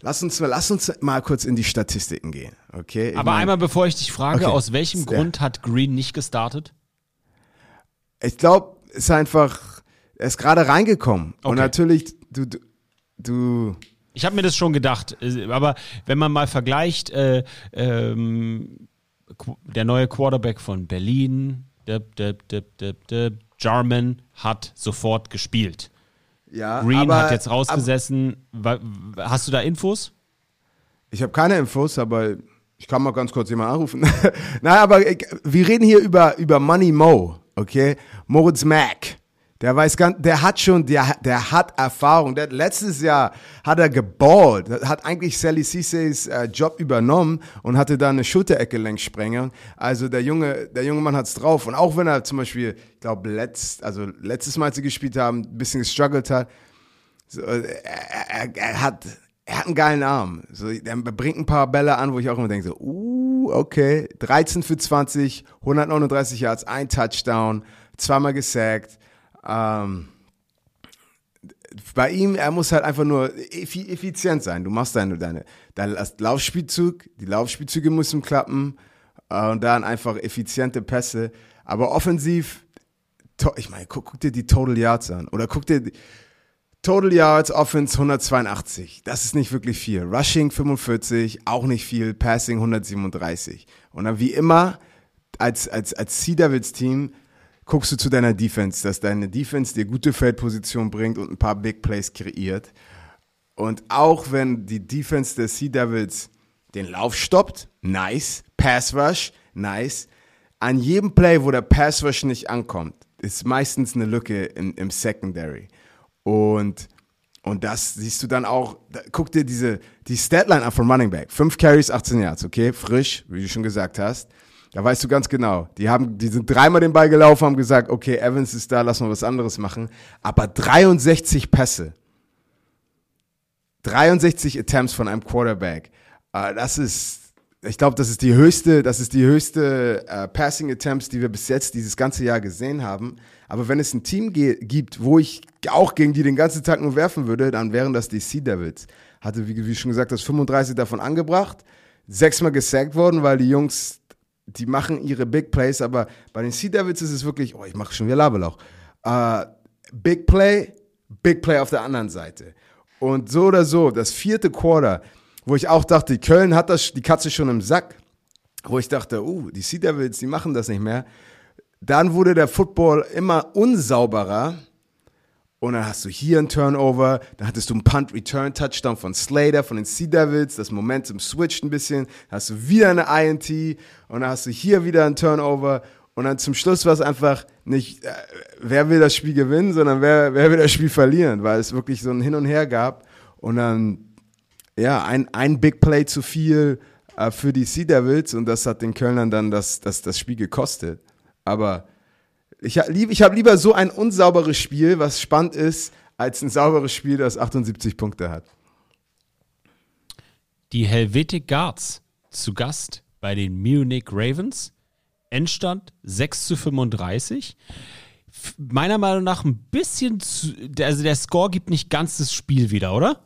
lass uns mal, lass uns mal kurz in die Statistiken gehen, okay? Ich Aber mein, einmal, bevor ich dich frage, okay. Aus welchem ja. Grund hat Green nicht gestartet? Ich glaube, es ist einfach, er ist gerade reingekommen. Okay. Und natürlich, du, du, du ich habe mir das schon gedacht. Aber wenn man mal vergleicht, äh, ähm, der neue Quarterback von Berlin, dip, dip, dip, dip, dip, Jarman, hat sofort gespielt. Ja, Green aber, hat jetzt rausgesessen. Ab, Hast du da Infos? Ich habe keine Infos, aber ich kann mal ganz kurz jemanden anrufen. Nein, aber ich, wir reden hier über, über Money Mo, okay? Moritz Mack, der weiß ganz, der hat schon, der, der hat Erfahrung. Der, letztes Jahr hat er geballt, hat eigentlich Sally Cesays äh, Job übernommen und hatte da eine Schultereckgelenksprengung. Also der junge, der junge Mann hat's drauf. Und auch wenn er zum Beispiel, ich glaube, letzt, also letztes Mal, als sie gespielt haben, ein bisschen gestruggelt hat, so, er, er, er hat, er hat einen geilen Arm. So, er bringt ein paar Bälle an, wo ich auch immer denke, so, uh, okay, dreizehn für zwanzig, hundertneununddreißig Yards, ein Touchdown, zweimal gesackt. Ähm, bei ihm, er muss halt einfach nur effizient sein. Du machst deine, deine, deinen Laufspielzug, die Laufspielzüge müssen klappen äh, und dann einfach effiziente Pässe. Aber offensiv, to- ich meine, guck, guck dir die Total Yards an. Oder guck dir die Total Yards, Offense hundertzweiundachtzig. Das ist nicht wirklich viel. Rushing fünfundvierzig, auch nicht viel. Passing hundertsiebenunddreißig. Und dann wie immer, als, als, als Sea Devils Team, guckst du zu deiner Defense, dass deine Defense dir gute Feldposition bringt und ein paar Big Plays kreiert. Und auch wenn die Defense der Sea Devils den Lauf stoppt, nice, Pass Rush, nice. An jedem Play, wo der Pass Rush nicht ankommt, ist meistens eine Lücke im, im Secondary. Und, und das siehst du dann auch, da, guck dir diese, die Statline an vom Running Back. fünf Carries, achtzehn Yards, okay, frisch, wie du schon gesagt hast. Da weißt du ganz genau, die haben, die sind dreimal den Ball gelaufen, haben gesagt, okay, Evans ist da, lass mal was anderes machen. Aber dreiundsechzig Pässe, dreiundsechzig Attempts von einem Quarterback, das ist, ich glaube, das ist die höchste, das ist die höchste Passing Attempts, die wir bis jetzt dieses ganze Jahr gesehen haben. Aber wenn es ein Team ge- gibt, wo ich auch gegen die den ganzen Tag nur werfen würde, dann wären das die Sea Devils. Hatte, wie, wie schon gesagt, das fünfunddreißig davon angebracht, sechsmal gesackt worden, weil die Jungs, die machen ihre Big Plays, aber bei den Sea Devils ist es wirklich, oh, ich mache schon wieder Laberlauch. Uh, Big Play, Big Play auf der anderen Seite. Und so oder so, das vierte Quarter, wo ich auch dachte, Köln hat das, die Katze schon im Sack, wo ich dachte, uh, die Sea Devils, die machen das nicht mehr. Dann wurde der Football immer unsauberer. Und dann hast du hier einen Turnover, dann hattest du einen Punt-Return-Touchdown von Slater, von den Sea Devils, das Momentum switcht ein bisschen, dann hast du wieder eine I N T und dann hast du hier wieder einen Turnover und dann zum Schluss war es einfach nicht, äh, wer will das Spiel gewinnen, sondern wer, wer will das Spiel verlieren, weil es wirklich so ein Hin und Her gab und dann, ja, ein, ein Big Play zu viel äh, für die Sea Devils und das hat den Kölnern dann das, das, das Spiel gekostet, aber ich habe lieb, hab lieber so ein unsauberes Spiel, was spannend ist, als ein sauberes Spiel, das achtundsiebzig Punkte hat. die Helvetic Guards zu Gast bei den Munich Ravens. Endstand sechs zu fünfunddreißig. Meiner Meinung nach ein bisschen zu, also der Score gibt nicht ganz das Spiel wieder, oder?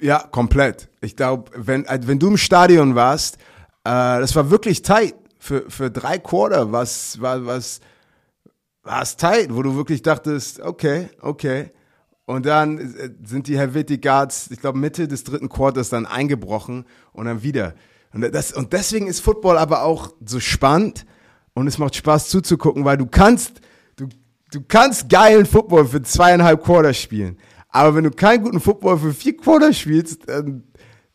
Ja, komplett. Ich glaube, wenn, wenn du im Stadion warst, äh, das war wirklich tight. Für, für drei Quarter war es was, was, was tight, wo du wirklich dachtest, okay, okay. Und dann sind die Helvetic Guards, ich glaube, Mitte des dritten Quarters dann eingebrochen und dann wieder. Und, das, und deswegen ist Football aber auch so spannend und es macht Spaß zuzugucken, weil du kannst, du, du kannst geilen Football für zweieinhalb Quarter spielen. Aber wenn du keinen guten Football für vier Quarter spielst, dann,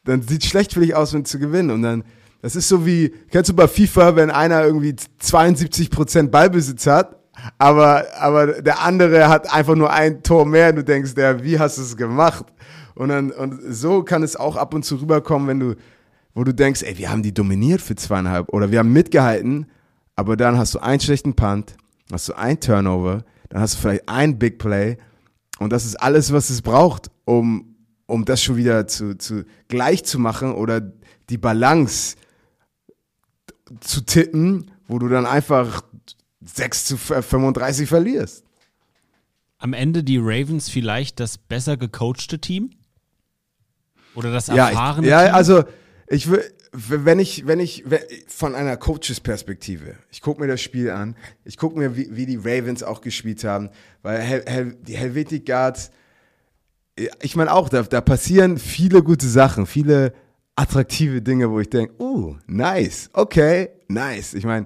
dann sieht es schlecht für dich aus, wenn du zu gewinnen. Und dann, das ist so wie, kennst du bei FIFA, wenn einer irgendwie zweiundsiebzig Prozent Ballbesitz hat, aber, aber der andere hat einfach nur ein Tor mehr und du denkst, ja, wie hast du es gemacht? Und dann, und so kann es auch ab und zu rüberkommen, wenn du, wo du denkst, ey, wir haben die dominiert für zweieinhalb oder wir haben mitgehalten, aber dann hast du einen schlechten Punt, hast du einen Turnover, dann hast du vielleicht einen Big Play. Und das ist alles, was es braucht, um, um das schon wieder zu, zu gleich zu machen oder die Balance zu tippen, wo du dann einfach sechs zu fünfunddreißig verlierst. Am Ende die Ravens vielleicht das besser gecoachte Team? Oder das erfahrene ja, ich, ja, Team? Ja, also ich will, wenn ich, wenn ich, wenn, von einer Coaches-Perspektive, ich gucke mir das Spiel an, ich gucke mir, wie, wie die Ravens auch gespielt haben, weil Hel- Hel- die Helvetic Guards, ich meine auch, da, da passieren viele gute Sachen, viele attraktive Dinge, wo ich denke, uh, nice, okay, nice. Ich meine,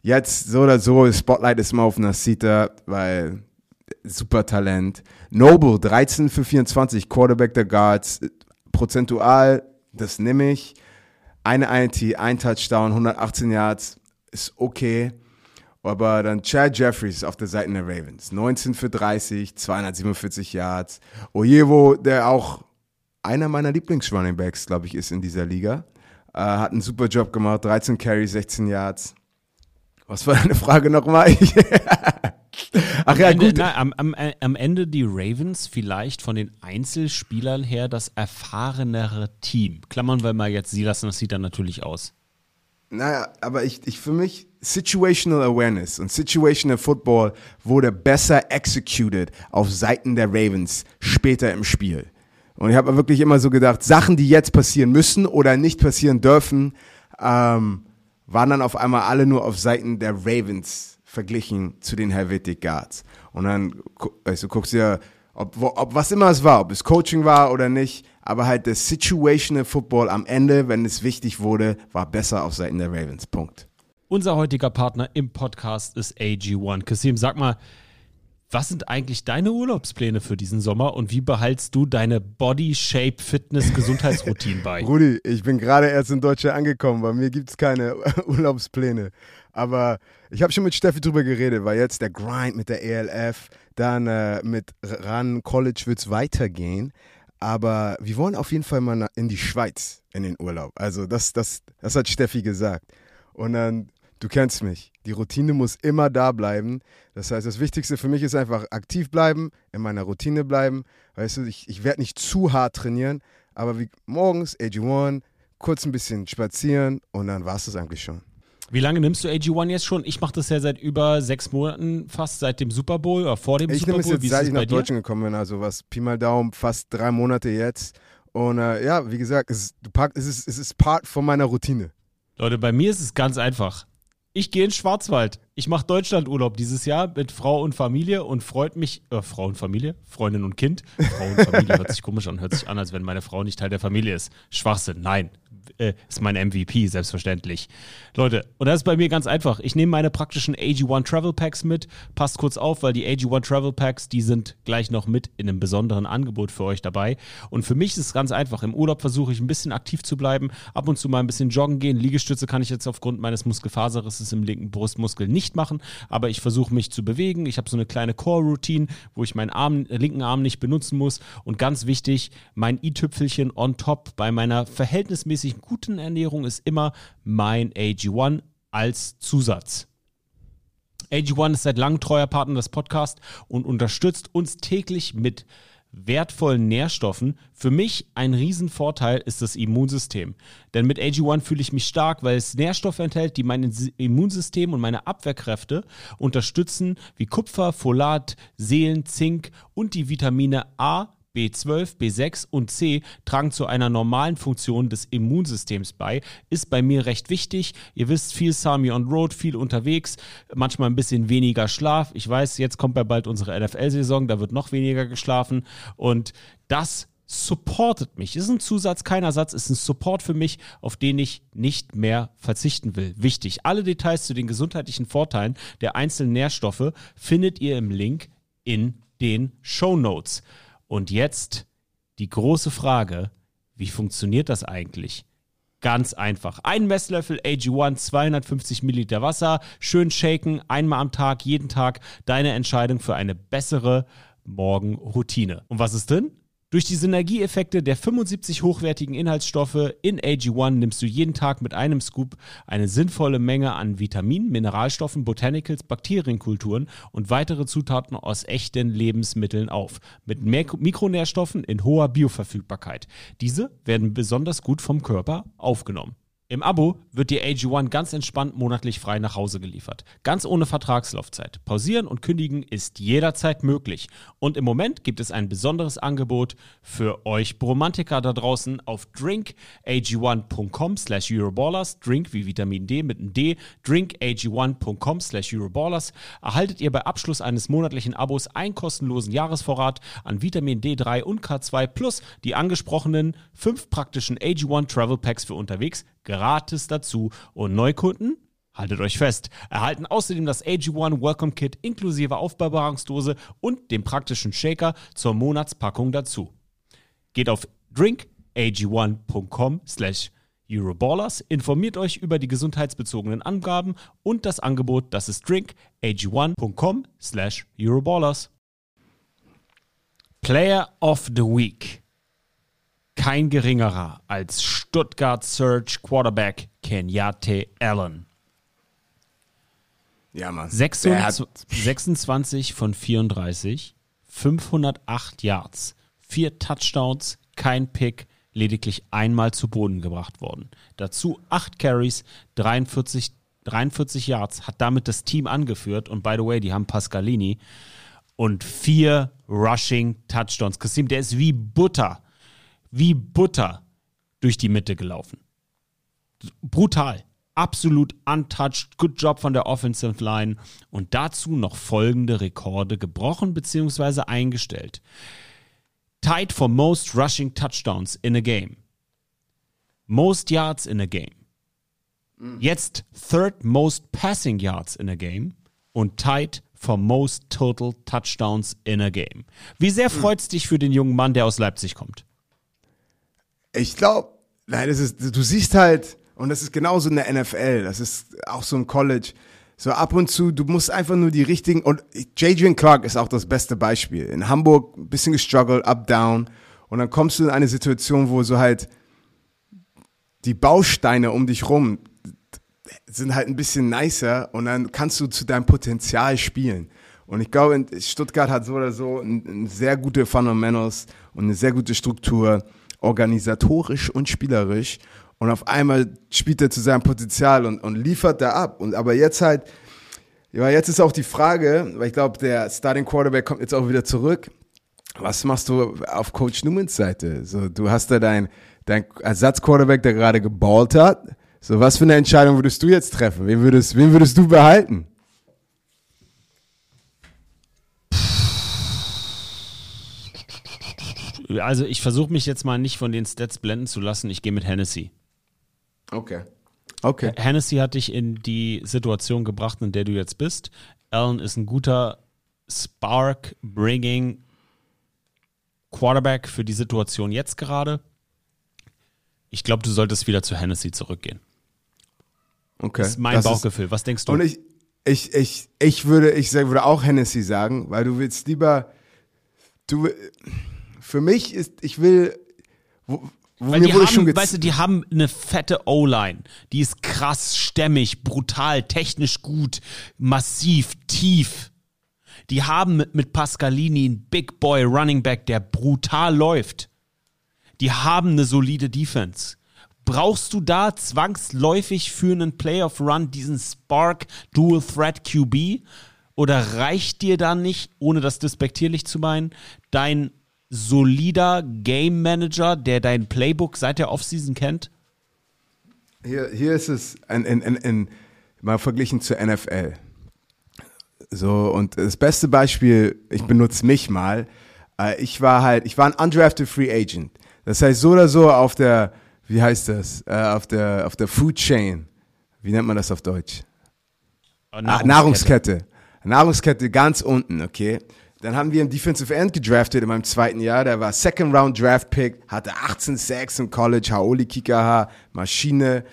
jetzt so oder so, Spotlight ist mal auf Nasita, weil super Talent. Noble, dreizehn für vierundzwanzig, Quarterback der Guards, prozentual, das nehme ich. Eine I N T, ein Touchdown, hundertachtzehn Yards, ist okay. Aber dann Chad Jeffries auf der Seite der Ravens. neunzehn für dreißig, zweihundertsiebenundvierzig Yards. Ojewo, der auch einer meiner Lieblings-Runningbacks, glaube ich, ist in dieser Liga, äh, hat einen super Job gemacht. dreizehn Carries, sechzehn Yards. Was war deine Frage nochmal? Ach ja, gut. Na, am, am, am Ende die Ravens vielleicht von den Einzelspielern her das erfahrenere Team. Klammern wir mal jetzt sie lassen, das sieht dann natürlich aus. Naja, aber ich, ich für mich Situational Awareness und Situational Football wurde besser executed auf Seiten der Ravens später im Spiel. Und ich habe wirklich immer so gedacht, Sachen, die jetzt passieren müssen oder nicht passieren dürfen, ähm, waren dann auf einmal alle nur auf Seiten der Ravens verglichen zu den Helvetic Guards. Und dann also, guckst du ja, ob, ob was immer es war, ob es Coaching war oder nicht, aber halt der Situational Football am Ende, wenn es wichtig wurde, war besser auf Seiten der Ravens. Punkt. Unser heutiger Partner im Podcast ist A G eins. Kassim, sag mal, was sind eigentlich deine Urlaubspläne für diesen Sommer und wie behaltst du deine Body, Shape, Fitness, Gesundheitsroutine bei? Rudi, ich bin gerade erst in Deutschland angekommen, bei mir gibt es keine Urlaubspläne. Aber ich habe schon mit Steffi drüber geredet, weil jetzt der Grind mit der E L F, dann äh, mit R A N College wird es weitergehen. Aber wir wollen auf jeden Fall mal in die Schweiz in den Urlaub. Also das, das, das hat Steffi gesagt. Und dann, du kennst mich, die Routine muss immer da bleiben. Das heißt, das Wichtigste für mich ist einfach aktiv bleiben, in meiner Routine bleiben. Weißt du, ich, ich werde nicht zu hart trainieren, aber wie morgens A G eins, kurz ein bisschen spazieren und dann war es das eigentlich schon. Wie lange nimmst du A G eins jetzt schon? Ich mache das ja seit über sechs Monaten, fast seit dem Super Bowl oder vor dem ich Super Bowl. Ich nehme es jetzt, seit ich nach Deutschland gekommen bin, also was, Pi mal Daumen, fast drei Monate jetzt. Und äh, ja, wie gesagt, es ist, es, ist, es ist Part von meiner Routine. Leute, bei mir ist es ganz einfach. Ich gehe in den Schwarzwald. Ich mache Deutschlandurlaub dieses Jahr mit Frau und Familie und freut mich, äh, Frau und Familie, Freundin und Kind. Frau und Familie hört sich komisch an, hört sich an, als wenn meine Frau nicht Teil der Familie ist. Schwachsinn, nein. Äh, ist mein M V P, selbstverständlich. Leute, und das ist bei mir ganz einfach. Ich nehme meine praktischen A G eins Travel Packs mit. Passt kurz auf, weil die A G eins Travel Packs, die sind gleich noch mit in einem besonderen Angebot für euch dabei. Und für mich ist es ganz einfach. Im Urlaub versuche ich ein bisschen aktiv zu bleiben, ab und zu mal ein bisschen joggen gehen. Liegestütze kann ich jetzt aufgrund meines Muskelfaserrisses im linken Brustmuskel nicht nicht machen, aber ich versuche mich zu bewegen. Ich habe so eine kleine Core-Routine, wo ich meinen Arm, linken Arm nicht benutzen muss. Und ganz wichtig, mein i-Tüpfelchen on top bei meiner verhältnismäßig guten Ernährung ist immer mein A G eins als Zusatz. A G eins ist seit langem treuer Partner des Podcasts und unterstützt uns täglich mit wertvollen Nährstoffen. Für mich ein Riesenvorteil ist das Immunsystem. Denn mit A G eins fühle ich mich stark, weil es Nährstoffe enthält, die mein Immunsystem und meine Abwehrkräfte unterstützen, wie Kupfer, Folat, Selen, Zink und die Vitamine A, B zwölf, B sechs und C tragen zu einer normalen Funktion des Immunsystems bei. Ist bei mir recht wichtig. Ihr wisst, viel Sami on Road, viel unterwegs, manchmal ein bisschen weniger Schlaf. Ich weiß, jetzt kommt ja bald unsere N F L-Saison, da wird noch weniger geschlafen und das supportet mich. Ist ein Zusatz, kein Ersatz, ist ein Support für mich, auf den ich nicht mehr verzichten will. Wichtig, alle Details zu den gesundheitlichen Vorteilen der einzelnen Nährstoffe findet ihr im Link in den Shownotes. Und jetzt die große Frage, wie funktioniert das eigentlich? Ganz einfach. Ein Messlöffel A G eins, zweihundertfünfzig Milliliter Wasser, schön shaken, einmal am Tag, jeden Tag. Deine Entscheidung für eine bessere Morgenroutine. Und was ist drin? Durch die Synergieeffekte der fünfundsiebzig hochwertigen Inhaltsstoffe in A G eins nimmst du jeden Tag mit einem Scoop eine sinnvolle Menge an Vitaminen, Mineralstoffen, Botanicals, Bakterienkulturen und weitere Zutaten aus echten Lebensmitteln auf. Mit Mikronährstoffen in hoher Bioverfügbarkeit. Diese werden besonders gut vom Körper aufgenommen. Im Abo wird dir A G eins ganz entspannt monatlich frei nach Hause geliefert. Ganz ohne Vertragslaufzeit. Pausieren und kündigen ist jederzeit möglich. Und im Moment gibt es ein besonderes Angebot für euch Bromantiker da draußen auf drinkag1.com slash Euroballers. Drink wie Vitamin D mit einem D. drinkag1.com slash Euroballers. Erhaltet ihr bei Abschluss eines monatlichen Abos einen kostenlosen Jahresvorrat an Vitamin D drei und K zwei plus die angesprochenen fünf praktischen A G eins Travel Packs für unterwegs. Gratis dazu und Neukunden, haltet euch fest, erhalten außerdem das A G eins Welcome Kit inklusive Aufbewahrungsdose und dem praktischen Shaker zur Monatspackung dazu. Geht auf drinkag1.com slash Euroballers, informiert euch über die gesundheitsbezogenen Angaben und das Angebot, das ist drinkag1.com slash Euroballers. Player of the Week. Kein geringerer als Stuttgart Surge Quarterback Kenyatte Alan. Ja, Mann. sechsundzwanzig, sechsundzwanzig von vierunddreißig, fünfhundertacht Yards, vier Touchdowns, kein Pick, lediglich einmal zu Boden gebracht worden. Dazu acht Carries, dreiundvierzig, dreiundvierzig Yards, hat damit das Team angeführt. Und by the way, die haben Pascalini und vier Rushing Touchdowns. Kassim, der ist wie Butter. Wie Butter durch die Mitte gelaufen. Brutal. Absolut untouched. Good job von der Offensive Line. Und dazu noch folgende Rekorde gebrochen bzw. eingestellt. Tied for most rushing touchdowns in a game. Most yards in a game. Jetzt third most passing yards in a game. Und tied for most total touchdowns in a game. Wie sehr freut's dich für den jungen Mann, der aus Leipzig kommt? Ich glaube, nein, das ist, du siehst halt, und das ist genauso in der N F L, das ist auch so im College, so ab und zu, du musst einfach nur die richtigen, und J J Clark ist auch das beste Beispiel. In Hamburg ein bisschen gestruggelt, up, down, und dann kommst du in eine Situation, wo so halt die Bausteine um dich rum sind halt ein bisschen nicer und dann kannst du zu deinem Potenzial spielen. Und ich glaube, Stuttgart hat so oder so ein, ein sehr gute Fundamentals und eine sehr gute Struktur, organisatorisch und spielerisch, und auf einmal spielt er zu seinem Potenzial und, und liefert da ab. Und aber jetzt halt, ja, jetzt ist auch die Frage, weil ich glaube, der Starting Quarterback kommt jetzt auch wieder zurück. Was machst du auf Coach Newmans Seite? So, du hast da dein, dein Ersatz-Quarterback, der gerade geballt hat. So, was für eine Entscheidung würdest du jetzt treffen? Wen würdest, wen würdest du behalten? Also ich versuche mich jetzt mal nicht von den Stats blenden zu lassen. Ich gehe mit Hennessy. Okay. okay. Hennessy hat dich in die Situation gebracht, in der du jetzt bist. Allen ist ein guter Spark-Bringing Quarterback für die Situation jetzt gerade. Ich glaube, du solltest wieder zu Hennessy zurückgehen. Okay. Das ist mein das Bauchgefühl. Ist, Was denkst du? Und ich, ich, ich, ich, würde, ich würde auch Hennessy sagen, weil du willst lieber... du Für mich ist, ich will, wo, wo mir wurde haben, schon gez- weißt du, die haben eine fette O-Line, die ist krass, stämmig, brutal, technisch gut, massiv, tief. Die haben mit, mit Pascalini einen Big Boy Running Back, der brutal läuft. Die haben eine solide Defense. Brauchst du da zwangsläufig für einen Playoff-Run diesen Spark Dual Threat Q B? Oder reicht dir dann nicht, ohne das despektierlich zu meinen, dein solider Game Manager, der dein Playbook seit der Offseason kennt? Hier, hier ist es ein, ein, ein, ein, mal verglichen zur N F L. So, und das beste Beispiel, ich benutze mich mal, ich war halt, ich war ein undrafted Free Agent. Das heißt, so oder so auf der, wie heißt das, auf der, auf der Food Chain, wie nennt man das auf Deutsch? Nahrungskette. Nahrungskette. Nahrungskette ganz unten, okay. Dann haben wir einen Defensive End gedraftet in meinem zweiten Jahr. Der war Second-Round-Draft-Pick, hatte achtzehn Sacks im College, Haoli Kikaha, Maschine.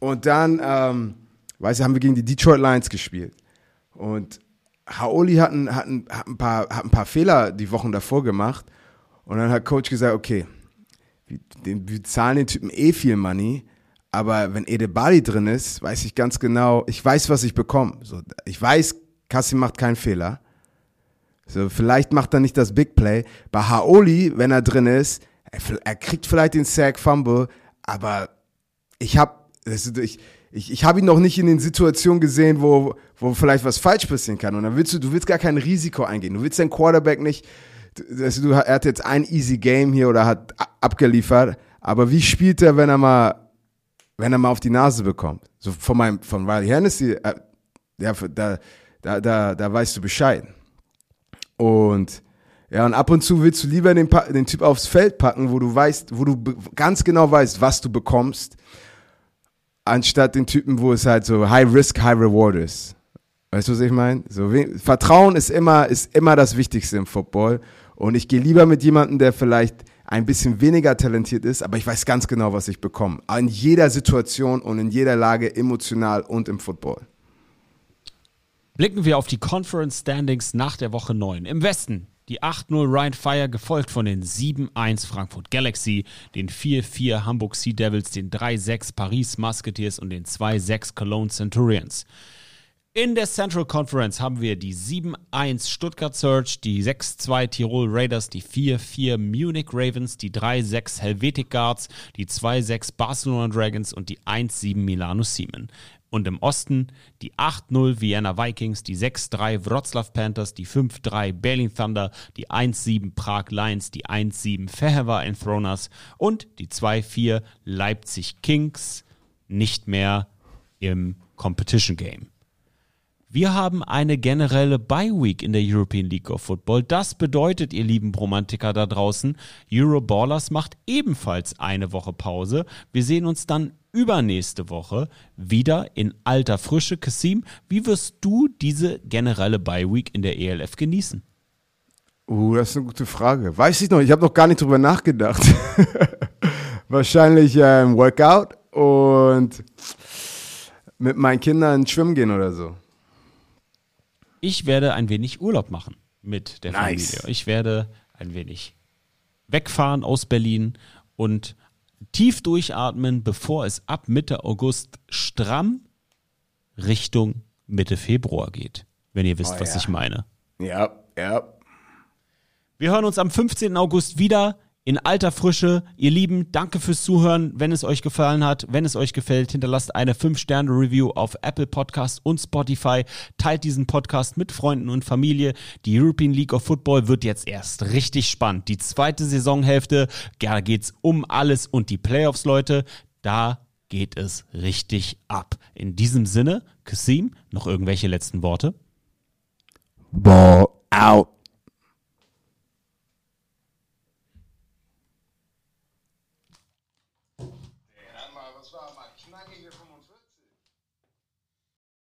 Und dann, ähm, weiß ich, haben wir gegen die Detroit Lions gespielt. Und Haoli hat ein, hat ein, hat ein paar, hat ein paar Fehler die Wochen davor gemacht. Und dann hat Coach gesagt, okay, wir, wir zahlen den Typen eh viel Money. Aber wenn Edebali drin ist, weiß ich ganz genau, ich weiß, was ich bekomme. So, ich weiß, Kassim macht keinen Fehler. So, vielleicht macht er nicht das Big Play. Bei Haoli, wenn er drin ist, er, er kriegt vielleicht den Sack Fumble, aber ich habe ich, ich, ich hab ihn noch nicht in den Situationen gesehen, wo, wo vielleicht was falsch passieren kann. Und dann willst du, du willst gar kein Risiko eingehen. Du willst deinen Quarterback nicht, du, du, er hat jetzt ein easy Game hier oder hat abgeliefert, aber wie spielt er, wenn er mal, wenn er mal auf die Nase bekommt? So von meinem, von Riley Hennessy, äh, ja, da, da, da, da weißt du Bescheid. Und ja, und ab und zu willst du lieber den, pa- den Typ aufs Feld packen, wo du weißt, wo du be- ganz genau weißt, was du bekommst, anstatt den Typen, wo es halt so High Risk, High Reward ist. Weißt du, was ich meine? So, we- Vertrauen ist immer, ist immer das Wichtigste im Football. Und ich gehe lieber mit jemandem, der vielleicht ein bisschen weniger talentiert ist, aber ich weiß ganz genau, was ich bekomme. In jeder Situation und in jeder Lage, emotional und im Football. Blicken wir auf die Conference Standings nach der Woche neun. Im Westen die acht null Rhein Fire, gefolgt von den sieben eins Frankfurt Galaxy, den vier vier Hamburg Sea Devils, den drei sechs Paris Musketeers und den zwei sechs Cologne Centurions. In der Central Conference haben wir die sieben eins Stuttgart Surge, die sechs zwei Tirol Raiders, die vier vier Munich Ravens, die drei sechs Helvetic Guards, die zwei sechs Barcelona Dragons und die eins sieben Milano Siemens. Und im Osten die acht null Vienna Vikings, die sechs drei Wroclaw Panthers, die fünf drei Berlin Thunder, die eins sieben Prag Lions, die eins sieben Fehervar Enthroners und die zwei vier Leipzig Kings, nicht mehr im Competition Game. Wir haben eine generelle Bye-Week in der European League of Football. Das bedeutet, ihr lieben Bromantiker da draußen, Euroballers macht ebenfalls eine Woche Pause. Wir sehen uns dann übernächste Woche wieder in alter Frische. Kassim, wie wirst du diese generelle Bye-Week in der E L F genießen? Uh, das ist eine gute Frage. Weiß ich noch, ich habe noch gar nicht drüber nachgedacht. Wahrscheinlich ein ähm, Workout und mit meinen Kindern schwimmen gehen oder so. Ich werde ein wenig Urlaub machen mit der nice. Familie. Ich werde ein wenig wegfahren aus Berlin und tief durchatmen, bevor es ab Mitte August stramm Richtung Mitte Februar geht, wenn ihr wisst, oh, was ja. ich meine. Ja, ja. Wir hören uns am fünfzehnten August wieder in alter Frische. Ihr Lieben, danke fürs Zuhören. Wenn es euch gefallen hat, wenn es euch gefällt, hinterlasst eine fünf Sterne Review auf Apple Podcasts und Spotify. Teilt diesen Podcast mit Freunden und Familie. Die European League of Football wird jetzt erst richtig spannend. Die zweite Saisonhälfte, da geht's um alles und die Playoffs, Leute. Da geht es richtig ab. In diesem Sinne, Kassim, noch irgendwelche letzten Worte? Ball out.